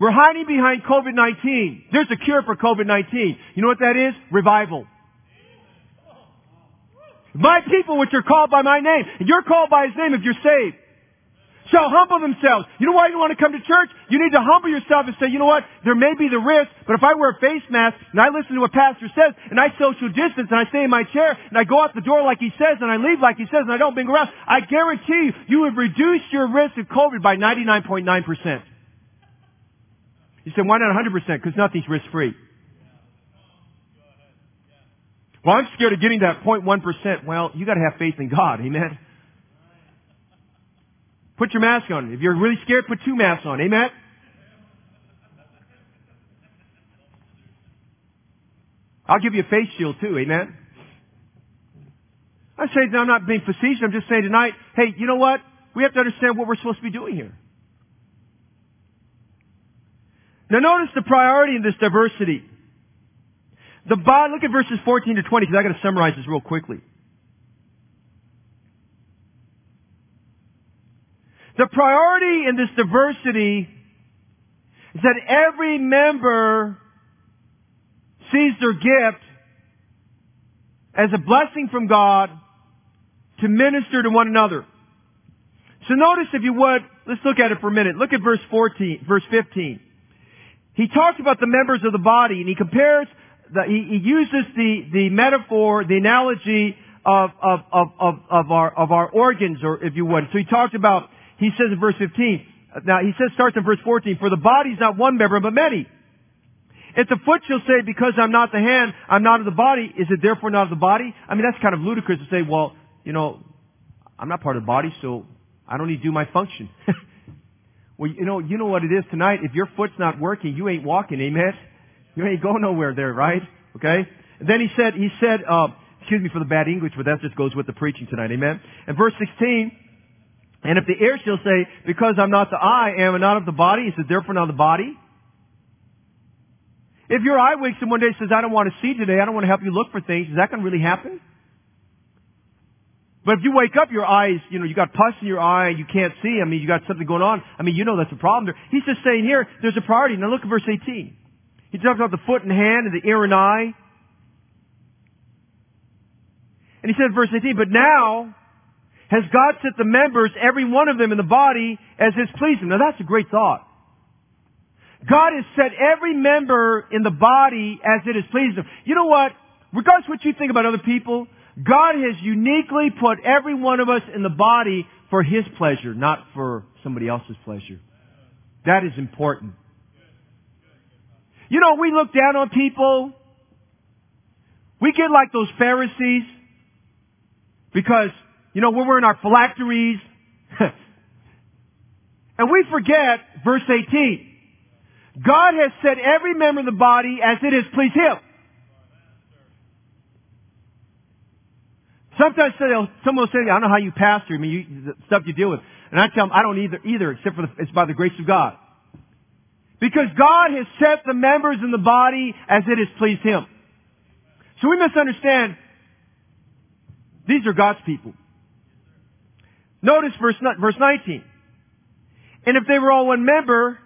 We're hiding behind COVID nineteen. There's a cure for COVID nineteen. You know what that is? Revival. My people which are called by my name, and you're called by His name if you're saved, shall humble themselves. You know why you want to come to church? You need to humble yourself and say, you know what? There may be the risk, but if I wear a face mask and I listen to what pastor says and I social distance and I stay in my chair and I go out the door like he says and I leave like he says and I don't mingle around, I guarantee you, you would reduce your risk of COVID by ninety-nine point nine percent. You say, why not one hundred percent? Because nothing's risk-free. Well, I'm scared of getting that zero point one percent. Well, you got to have faith in God. Amen. Put your mask on. If you're really scared, put two masks on. Amen? I'll give you a face shield too. Amen? I say that I'm not being facetious. I'm just saying tonight, hey, you know what? We have to understand what we're supposed to be doing here. Now notice the priority in this diversity. The body, look at verses fourteen to twenty because I've got to summarize this real quickly. The priority in this diversity is that every member sees their gift as a blessing from God to minister to one another. So notice, if you would, let's look at it for a minute. Look at verse fourteen, verse fifteen. He talks about the members of the body, and he compares, the, he, he uses the, the metaphor, the analogy of, of, of, of, of our, of our organs, or if you would. So he talks about, he says in verse fifteen, now he says, starts in verse fourteen, for the body is not one member, but many. If the foot shall say, because I'm not the hand, I'm not of the body, is it therefore not of the body? I mean, that's kind of ludicrous to say, well, you know, I'm not part of the body, so I don't need to do my function. Well, you know, you know what it is tonight. If your foot's not working, you ain't walking, amen? You ain't going nowhere there, right? Okay? And then he said, he said, uh, excuse me for the bad English, but that just goes with the preaching tonight, amen? And verse sixteen, and if the ear shall say, because I'm not the eye, am I not of the body? Is it therefore not of the body? If your eye wakes and one day says, I don't want to see today, I don't want to help you look for things, is that going to really happen? But if you wake up, your eyes, you know, you got pus in your eye, you can't see, I mean, you got something going on, I mean, you know that's a problem there. He's just saying here, there's a priority. Now look at verse eighteen. He talks about the foot and hand and the ear and eye. And he said in verse eighteen, but now has God set the members, every one of them in the body, as His pleasing? Now that's a great thought. God has set every member in the body as it is pleasing. You know what? Regardless of what you think about other people, God has uniquely put every one of us in the body for His pleasure, not for somebody else's pleasure. That is important. You know, we look down on people. We get like those Pharisees because, you know, we're wearing our phylacteries. And we forget verse eighteen. God has set every member of the body as it is pleased Him. Sometimes someone will say, I don't know how you pastor. I mean, you, the stuff you deal with. And I tell them, I don't either, either except for the, it's by the grace of God. Because God has set the members in the body as it has pleased Him. So we must understand, these are God's people. Notice verse nineteen. And if they were all one member,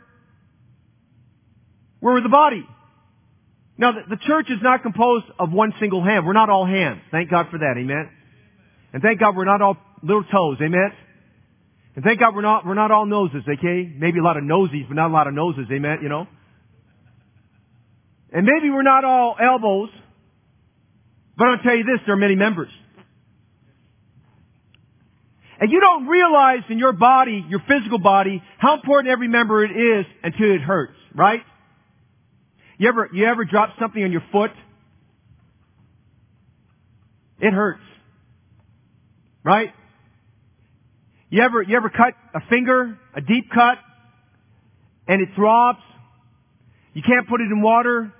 where were the body? Now, the church is not composed of one single hand. We're not all hands. Thank God for that. Amen. And thank God we're not all little toes. Amen. And thank God we're not, we're not all noses. Okay. Maybe a lot of nosies, but not a lot of noses. Amen. You know. And maybe we're not all elbows. But I'll tell you this, there are many members. And you don't realize in your body, your physical body, how important every member it is until it hurts, right? You ever, you ever drop something on your foot? It hurts, right? You ever, you ever cut a finger, a deep cut, and it throbs? You can't put it in water.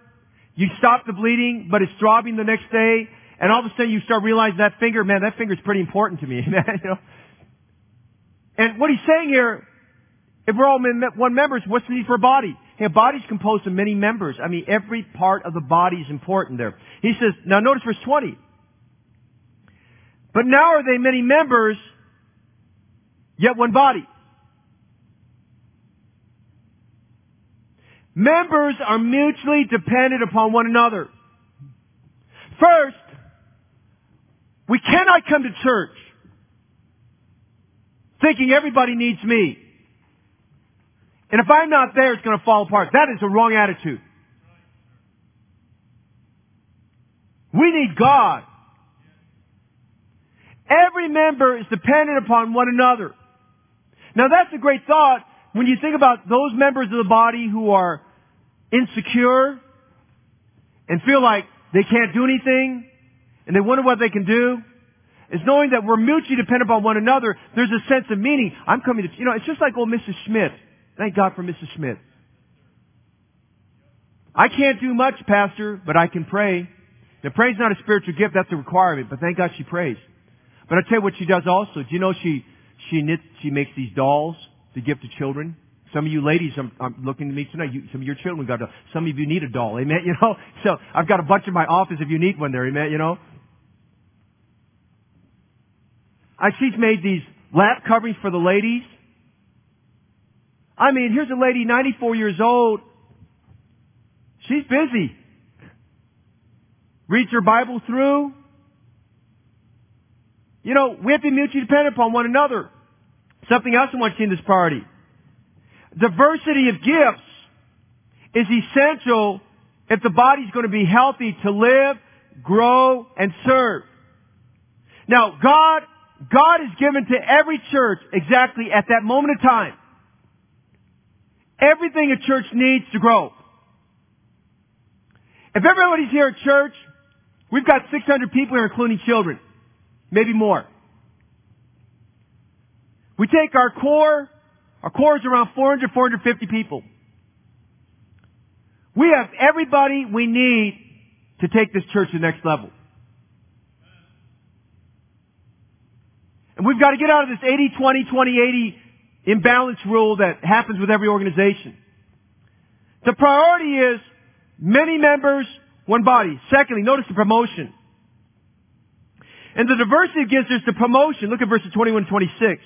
You stop the bleeding, but it's throbbing the next day. And all of a sudden you start realizing that finger, man, that finger's pretty important to me. You know? And what he's saying here, if we're all one members, what's the need for a body? Hey, a body's composed of many members. I mean, every part of the body is important there. He says, now notice verse twenty. But now are they many members, yet one body. Members are mutually dependent upon one another. First, we cannot come to church thinking everybody needs me. And if I'm not there, it's going to fall apart. That is the wrong attitude. We need God. Every member is dependent upon one another. Now that's a great thought when you think about those members of the body who are insecure and feel like they can't do anything and they wonder what they can do. Is knowing that we're mutually dependent upon one another. There's a sense of meaning. I'm coming to, you know, it's just like old Missus Smith. Thank God for Missus Smith. I can't do much, Pastor, but I can pray. Now, pray's not a spiritual gift. That's a requirement, but thank God she prays. But I'll tell you what she does also. Do you know she, she knits, she makes these dolls to give to children? Some of you ladies, I'm, I'm looking to me tonight, you, some of your children got a doll. Some of you need a doll, amen, you know? So, I've got a bunch in my office if you need one there, amen, you know? I, she's made these lap coverings for the ladies. I mean, here's a lady, ninety-four years old. She's busy. Reads her Bible through. You know, we have to be mutually dependent upon one another. Something else I want you to see in this party. Diversity of gifts is essential if the body's going to be healthy to live, grow, and serve. Now, God, God is given to every church exactly at that moment of time. Everything a church needs to grow. If everybody's here at church, we've got six hundred people here, including children. Maybe more. We take our core. Our core is around four hundred, four hundred fifty people. We have everybody we need to take this church to the next level. And we've got to get out of this eighty, twenty, twenty, eighty imbalance rule that happens with every organization. The priority is many members, one body. Secondly, notice the promotion. And the diversity of gifts is the promotion. Look at verses twenty-one and twenty-six.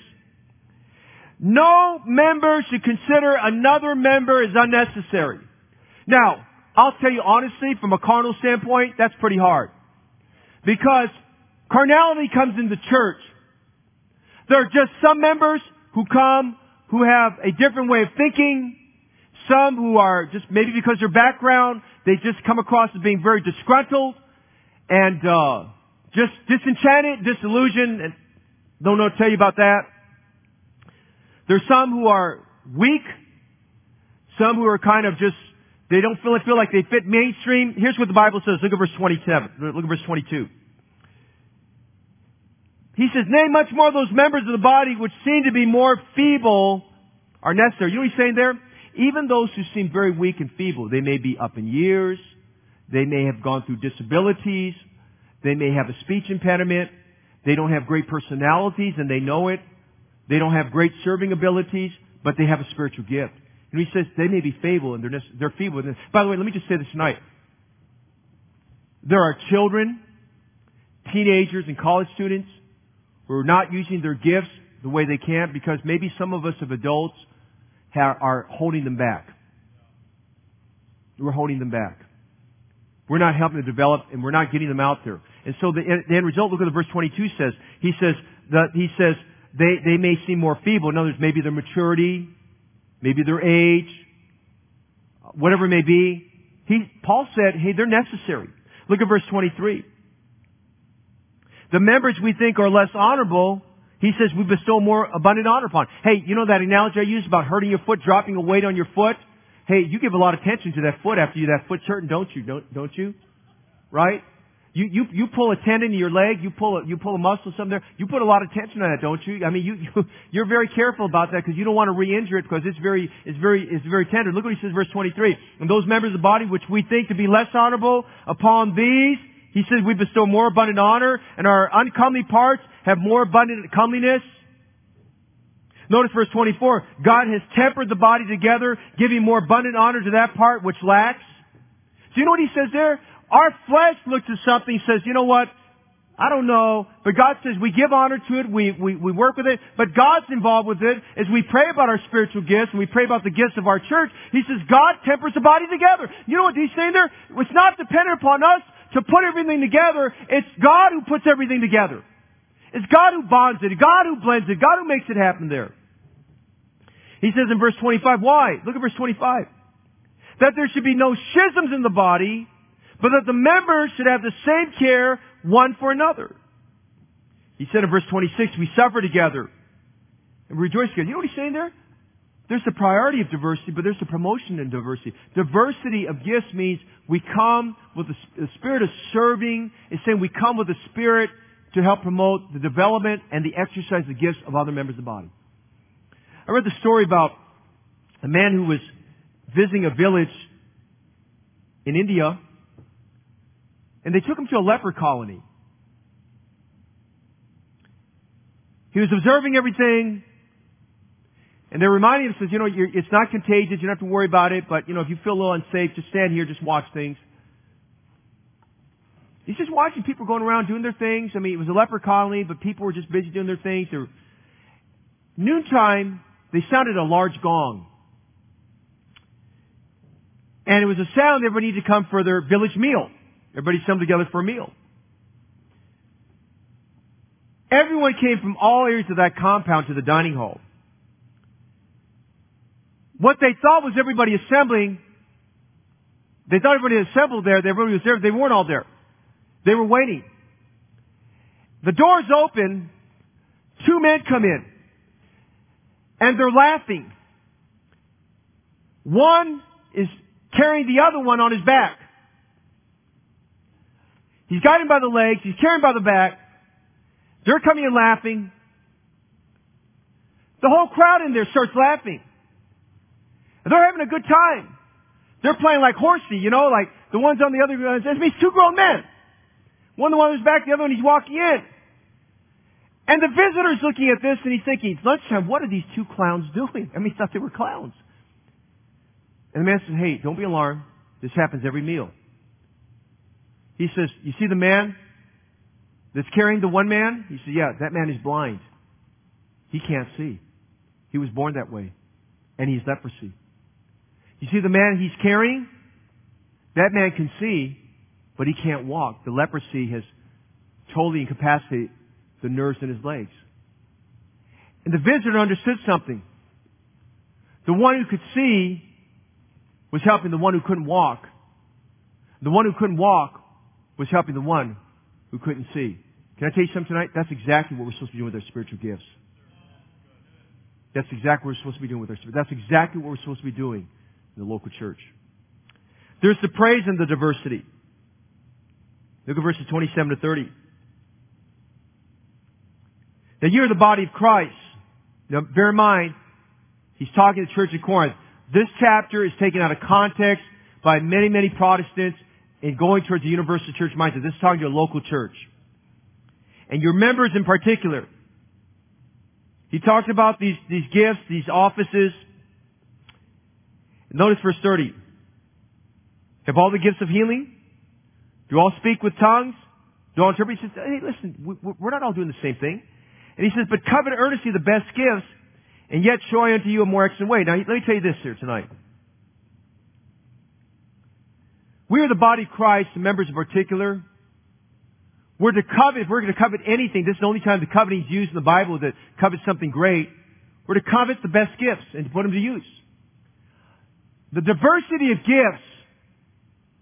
No member should consider another member as unnecessary. Now, I'll tell you honestly, from a carnal standpoint, that's pretty hard. Because carnality comes into church. There are just some members who come who have a different way of thinking. Some who are just, maybe because of their background, they just come across as being very disgruntled and uh just disenchanted, disillusioned, and don't know to tell you about that. There's some who are weak, some who are kind of just, they don't feel, feel like they fit mainstream. Here's what the Bible says. Look at verse twenty-seven. Look at verse twenty-two. He says, nay, much more of those members of the body which seem to be more feeble are necessary. You know what he's saying there? Even those who seem very weak and feeble, they may be up in years, they may have gone through disabilities, they may have a speech impediment. They don't have great personalities, and they know it. They don't have great serving abilities, but they have a spiritual gift. And he says they may be feeble, and they're they're feeble. By the way, let me just say this tonight. There are children, teenagers, and college students who are not using their gifts the way they can because maybe some of us as adults are holding them back. We're holding them back. We're not helping to develop, and we're not getting them out there. And so the, the end result, look at what verse twenty-two says. He says, that, he says they, they may seem more feeble. In other words, maybe their maturity, maybe their age, whatever it may be. He, Paul said, hey, they're necessary. Look at verse twenty-three. The members we think are less honorable, he says we bestow more abundant honor upon. Hey, you know that analogy I used about hurting your foot, dropping a weight on your foot? Hey, you give a lot of attention to that foot after you that foot's hurting, don't you? Don't, don't you? Right? You, you, you pull a tendon in your leg, you pull a, you pull a muscle somewhere, you put a lot of tension on that, don't you? I mean, you, you you're very careful about that because you don't want to re-injure it because it's very, it's very, it's very tender. Look what he says, verse twenty-three. And those members of the body which we think to be less honorable, upon these, he says, we bestow more abundant honor, and our uncomely parts have more abundant comeliness. Notice verse twenty-four. God has tempered the body together, giving more abundant honor to that part which lacks. Do you know what he says there? Our flesh looks at something and says, you know what? I don't know. But God says we give honor to it. We, we, we work with it. But God's involved with it. As we pray about our spiritual gifts and we pray about the gifts of our church, he says God tempers the body together. You know what he's saying there? It's not dependent upon us to put everything together. It's God who puts everything together. It's God who bonds it. God who blends it. God who makes it happen there. He says in verse twenty-five, why? Look at verse twenty-five. That there should be no schisms in the body, but that the members should have the same care one for another. He said in verse twenty-six, we suffer together and rejoice together. You know what he's saying there? There's the priority of diversity, but there's the promotion in diversity. Diversity of gifts means we come with the spirit of serving. It's saying we come with the spirit to help promote the development and the exercise of the gifts of other members of the body. I read the story about a man who was visiting a village in India, and they took him to a leper colony. He was observing everything, and they're reminding him, says, you know, you're, it's not contagious, you don't have to worry about it, but, you know, if you feel a little unsafe, just stand here, just watch things. He's just watching people going around doing their things. I mean, it was a leper colony, but people were just busy doing their things. They were... Noontime, they sounded a large gong. And it was a sound everybody needed to come for their village meal. Everybody assembled together for a meal. Everyone came from all areas of that compound to the dining hall. What they thought was everybody assembling, they thought everybody assembled there, everybody was there, they weren't all there. They were waiting. The doors open, two men come in, and they're laughing. One is carrying the other one on his back. He's got him by the legs. He's carrying him by the back. They're coming in laughing. The whole crowd in there starts laughing. And they're having a good time. They're playing like horsey, you know, like the ones on the other. It means two grown men. One the one who's back, the other one he's walking in. And the visitor's looking at this and he's thinking, it's lunchtime, what are these two clowns doing? I mean, he thought they were clowns. And the man says, hey, don't be alarmed. This happens every meal. He says, you see the man that's carrying the one man? He says, yeah, that man is blind. He can't see. He was born that way. And he has leprosy. You see the man he's carrying? That man can see, but he can't walk. The leprosy has totally incapacitated the nerves in his legs. And the visitor understood something. The one who could see was helping the one who couldn't walk. The one who couldn't walk was helping the one who couldn't see. Can I tell you something tonight? That's exactly what we're supposed to be doing with our spiritual gifts. That's exactly what we're supposed to be doing with our spiritual gifts. That's exactly what we're supposed to be doing in the local church. There's the praise in the diversity. Look at verses twenty-seven to thirty. That you're the body of Christ. Now, bear in mind, he's talking to the church at Corinth. This chapter is taken out of context by many, many Protestants and going towards the universal church mindset. This is talking to a local church. And your members in particular. He talked about these, these gifts, these offices. Notice verse thirty. Have all the gifts of healing? Do all speak with tongues? Do all interpret? He says, hey, listen, we're not all doing the same thing. And he says, but covet earnestly the best gifts, and yet show I unto you a more excellent way. Now, let me tell you this here tonight. We are the body of Christ, the members in particular. We're to covet, if we're going to covet anything, this is the only time the coveting is used in the Bible that covets something great. We're to covet the best gifts and to put them to use. The diversity of gifts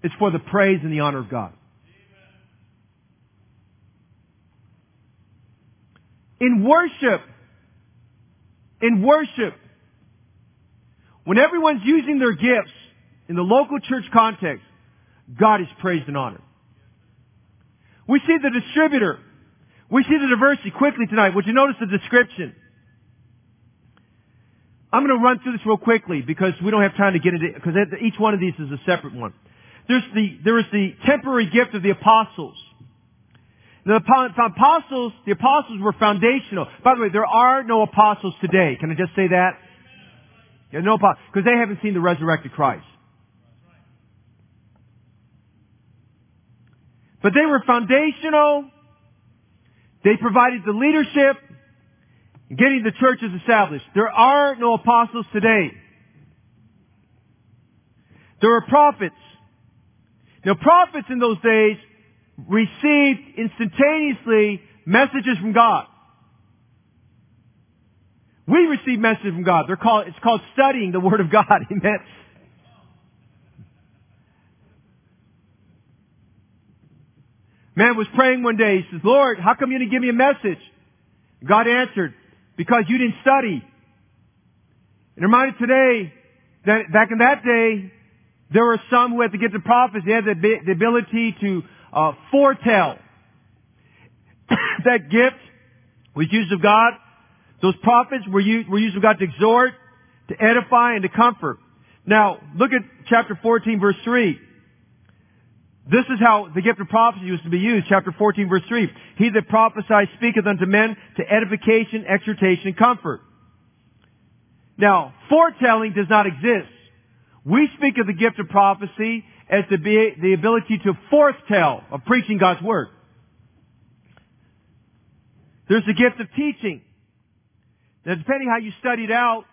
is for the praise and the honor of God. In worship, in worship, when everyone's using their gifts in the local church context, God is praised and honored. We see the distributor. We see the diversity quickly tonight. Would you notice the description? I'm going to run through this real quickly because we don't have time to get into it, because each one of these is a separate one. There's the, there is the temporary gift of the apostles. The apostles, the apostles were foundational. By the way, there are no apostles today. Can I just say that? There are no apostles, because they haven't seen the resurrected Christ. But they were foundational. They provided the leadership, getting the churches established. There are no apostles today. There were prophets. Now, prophets in those days received instantaneously messages from God. We receive messages from God. They're called, it's called studying the Word of God. Amen. Man was praying one day. He says, "Lord, how come you didn't give me a message?" God answered, "Because you didn't study." And reminded today that back in that day, there were some who had to get to prophets. They had the, the ability to uh, foretell. That gift was used of God. Those prophets were used, were used of God to exhort, to edify, and to comfort. Now, look at chapter fourteen, verse three. This is how the gift of prophecy used to be used. Chapter fourteen, verse three. "He that prophesies speaketh unto men to edification, exhortation, and comfort." Now, foretelling does not exist. We speak of the gift of prophecy as to be the ability to foretell of preaching God's Word. There's the gift of teaching. Now, depending how you study it out,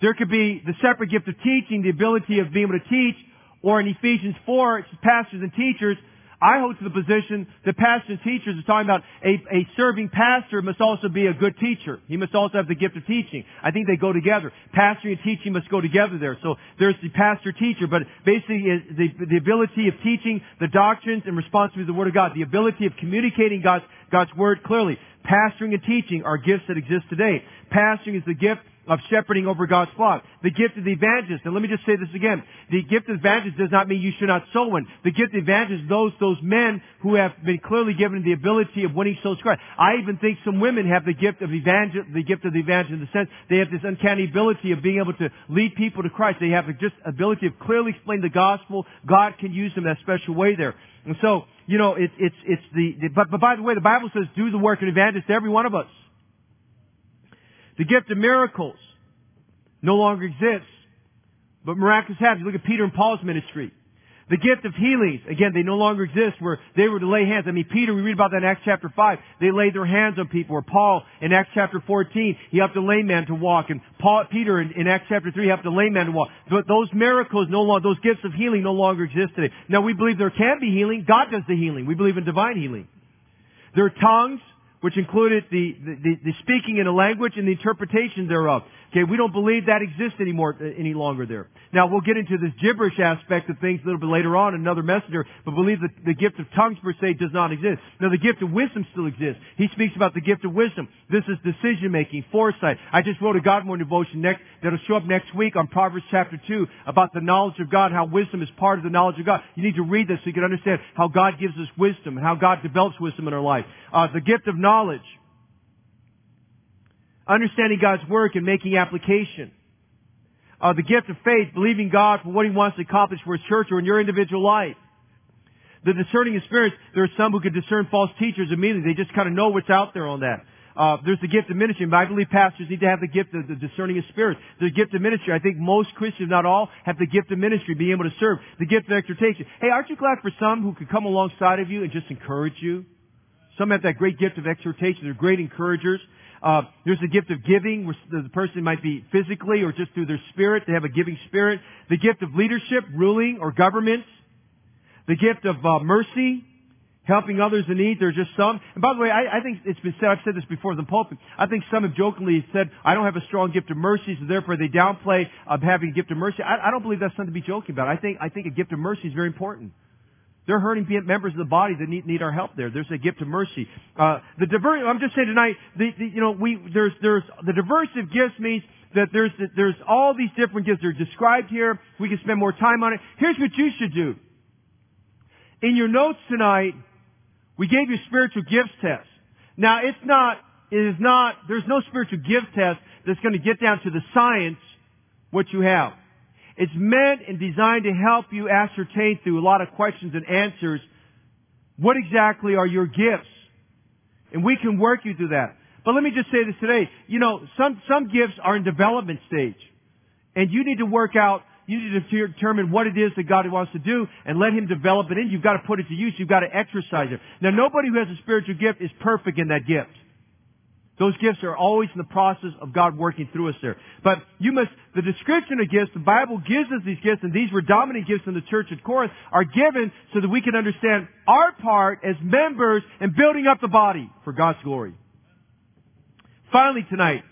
there could be the separate gift of teaching, the ability of being able to teach, or in Ephesians four, it's pastors and teachers. I hold to the position that pastors and teachers are talking about a, a serving pastor must also be a good teacher. He must also have the gift of teaching. I think they go together. Pastoring and teaching must go together there. So there's the pastor-teacher, but basically the, the ability of teaching the doctrines and responsibilities of the Word of God, the ability of communicating God's, God's Word clearly. Pastoring and teaching are gifts that exist today. Pastoring is the gift of shepherding over God's flock. The gift of the evangelist. And let me just say this again. The gift of evangelist does not mean you should not sow one. The gift of evangelist, those, those men who have been clearly given the ability of winning souls to Christ. I even think some women have the gift of evangel, the gift of the evangelist in the sense they have this uncanny ability of being able to lead people to Christ. They have just ability of clearly explaining the gospel. God can use them in that special way there. And so, you know, it's, it's, it's the, the but, but by the way, the Bible says do the work of evangelist to every one of us. The gift of miracles no longer exists, but miraculous happens. Look at Peter and Paul's ministry. The gift of healings, again, they no longer exist where they were to lay hands. I mean, Peter, we read about that in Acts chapter five. They laid their hands on people. Or Paul, in Acts chapter fourteen, he helped a lame man to walk. And Paul, Peter, in, in Acts chapter three, helped a lame man to walk. But those miracles, no longer, those gifts of healing no longer exist today. Now, we believe there can be healing. God does the healing. We believe in divine healing. There are tongues, which included the, the, the speaking in a language and the interpretation thereof. Okay, we don't believe that exists anymore, any longer there. Now, we'll get into this gibberish aspect of things a little bit later on, another messenger, but believe that the gift of tongues per se does not exist. Now, the gift of wisdom still exists. He speaks about the gift of wisdom. This is decision-making, foresight. I just wrote a Godmore devotion next, that'll show up next week on Proverbs chapter two about the knowledge of God, how wisdom is part of the knowledge of God. You need to read this so you can understand how God gives us wisdom and how God develops wisdom in our life. Uh, the gift of knowledge. Understanding God's work and making application. Uh, the gift of faith, believing God for what He wants to accomplish for His church or in your individual life. The discerning of spirits, there are some who can discern false teachers immediately. They just kind of know what's out there on that. Uh, there's the gift of ministry. But I believe pastors need to have the gift of the discerning of spirits. The gift of ministry. I think most Christians, not all, have the gift of ministry, being able to serve. The gift of exhortation. Hey, aren't you glad for some who could come alongside of you and just encourage you? Some have that great gift of exhortation. They're great encouragers. Uh, there's the gift of giving, where the person might be physically or just through their spirit. They have a giving spirit. The gift of leadership, ruling, or government. The gift of uh, mercy, helping others in need. There's just some. And by the way, I, I think it's been said, I've said this before in the pulpit, I think some have jokingly said, I don't have a strong gift of mercy, so therefore they downplay uh, having a gift of mercy. I, I don't believe that's something to be joking about. I think, I think a gift of mercy is very important. They're hurting members of the body that need, need our help there. There's a gift of mercy. Uh, the diver, I'm just saying tonight, the, the, you know, we, there's, there's, the diverse of gifts means that there's, that there's all these different gifts. They're described here. We can spend more time on it. Here's what you should do. In your notes tonight, We gave you spiritual gifts test. Now, it's not, it is not, there's no spiritual gift test that's going to get down to the science what you have. It's meant and designed to help you ascertain through a lot of questions and answers what exactly are your gifts. And we can work you through that. But let me just say this today. You know, some, some gifts are in development stage. And you need to work out, you need to determine what it is that God wants to do and let Him develop it in. You've got to put it to use. You've got to exercise it. Now, nobody who has a spiritual gift is perfect in that gift. Those gifts are always in the process of God working through us there. But you must, the description of gifts, the Bible gives us these gifts, and these were dominant gifts in the church at Corinth, are given so that we can understand our part as members in building up the body for God's glory. Finally tonight,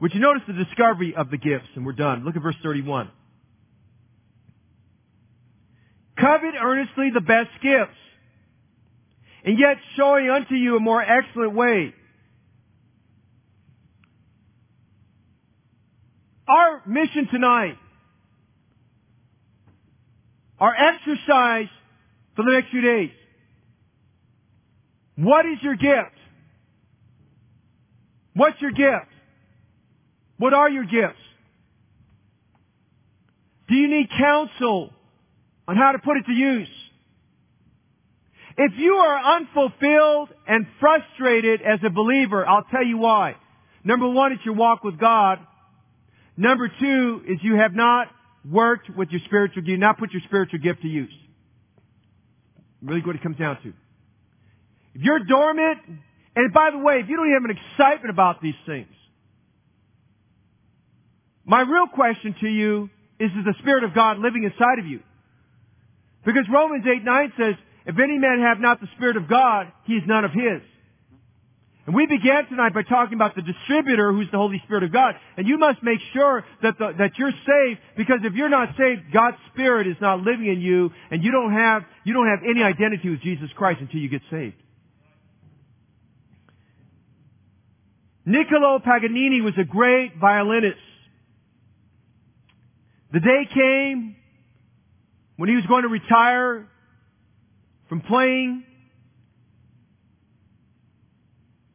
would you notice the discovery of the gifts? And we're done. Look at verse thirty-one. Covet earnestly the best gifts, and yet showing unto you a more excellent way. Our mission tonight, our exercise for the next few days, what is your gift? What's your gift? What are your gifts? Do you need counsel on how to put it to use? If you are unfulfilled and frustrated as a believer, I'll tell you why. Number one, it's your walk with God. Number two is you have not worked with your spiritual gift, not put your spiritual gift to use. Really what it comes down to. If you're dormant, and by the way, if you don't have an excitement about these things, my real question to you is, is the Spirit of God living inside of you? Because Romans eight nine says, if any man have not the Spirit of God, he is none of His. And we began tonight by talking about the distributor who's the Holy Spirit of God. And you must make sure that the, that you're saved, because if you're not saved, God's Spirit is not living in you, and you don't have, you don't have any identity with Jesus Christ until you get saved. Niccolò Paganini was a great violinist. The day came when he was going to retire from playing,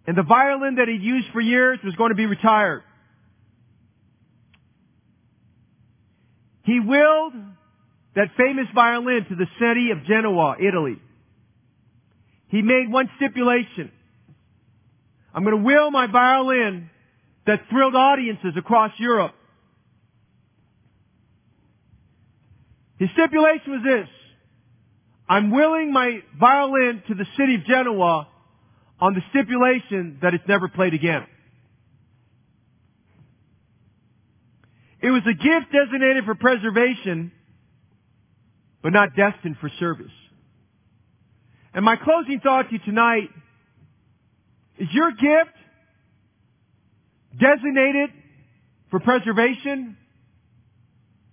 and the violin that he'd used for years was going to be retired. He willed that famous violin to the city of Genoa, Italy. He made one stipulation. I'm going to will my violin that thrilled audiences across Europe. His stipulation was this: I'm willing my violin to the city of Genoa on the stipulation that it's never played again. It was a gift designated for preservation, but not destined for service. And my closing thought to you tonight is, your gift designated for preservation,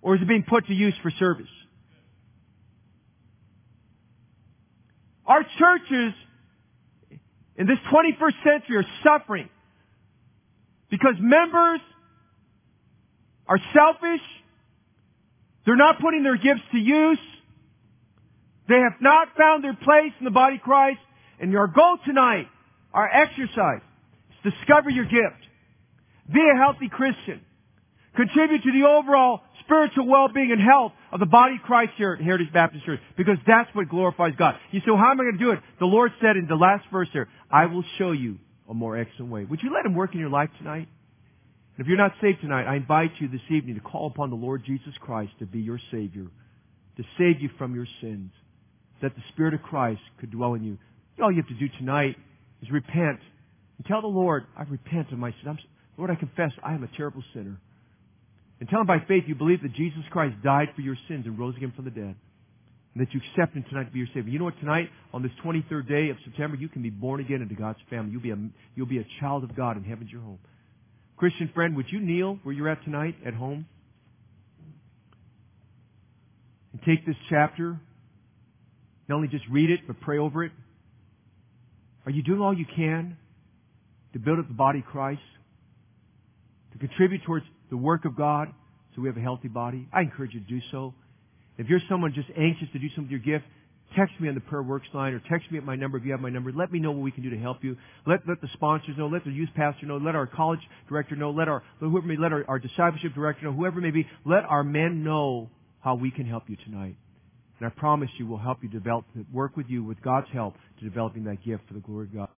or is it being put to use for service? Our churches in this twenty-first century are suffering because members are selfish. They're not putting their gifts to use. They have not found their place in the body of Christ. And your goal tonight, our exercise, is discover your gift. Be a healthy Christian. Contribute to the overall spiritual well-being and health of the body of Christ here at Heritage Baptist Church, because that's what glorifies God. You say, well, how am I going to do it? The Lord said in the last verse here, I will show you a more excellent way. Would you let Him work in your life tonight? And if you're not saved tonight, I invite you this evening to call upon the Lord Jesus Christ to be your Savior, to save you from your sins, that the Spirit of Christ could dwell in you. All you have to do tonight is repent and tell the Lord, I repent of my sin. I'm, Lord, I confess I am a terrible sinner. And tell Him by faith you believe that Jesus Christ died for your sins and rose again from the dead, and that you accept Him tonight to be your Savior. You know what? Tonight, on this twenty-third day of September, you can be born again into God's family. You'll be a, you'll be a child of God, and heaven's your home. Christian friend, would you kneel where you're at tonight at home and take this chapter? Not only just read it, but pray over it. Are you doing all you can to build up the body of Christ, to contribute towards the work of God, so we have a healthy body? I encourage you to do so. If you're someone just anxious to do something with your gift, Text me on the prayer works line or text me at my number if you have my number. Let me know what we can do to help you. Let let the sponsors know. Let the youth pastor know. Let our college director know. Let our whoever may let our, our discipleship director know. Whoever may be, let our men know how we can help you tonight. And I promise you, we'll help you develop, work with you with God's help to developing that gift for the glory of God.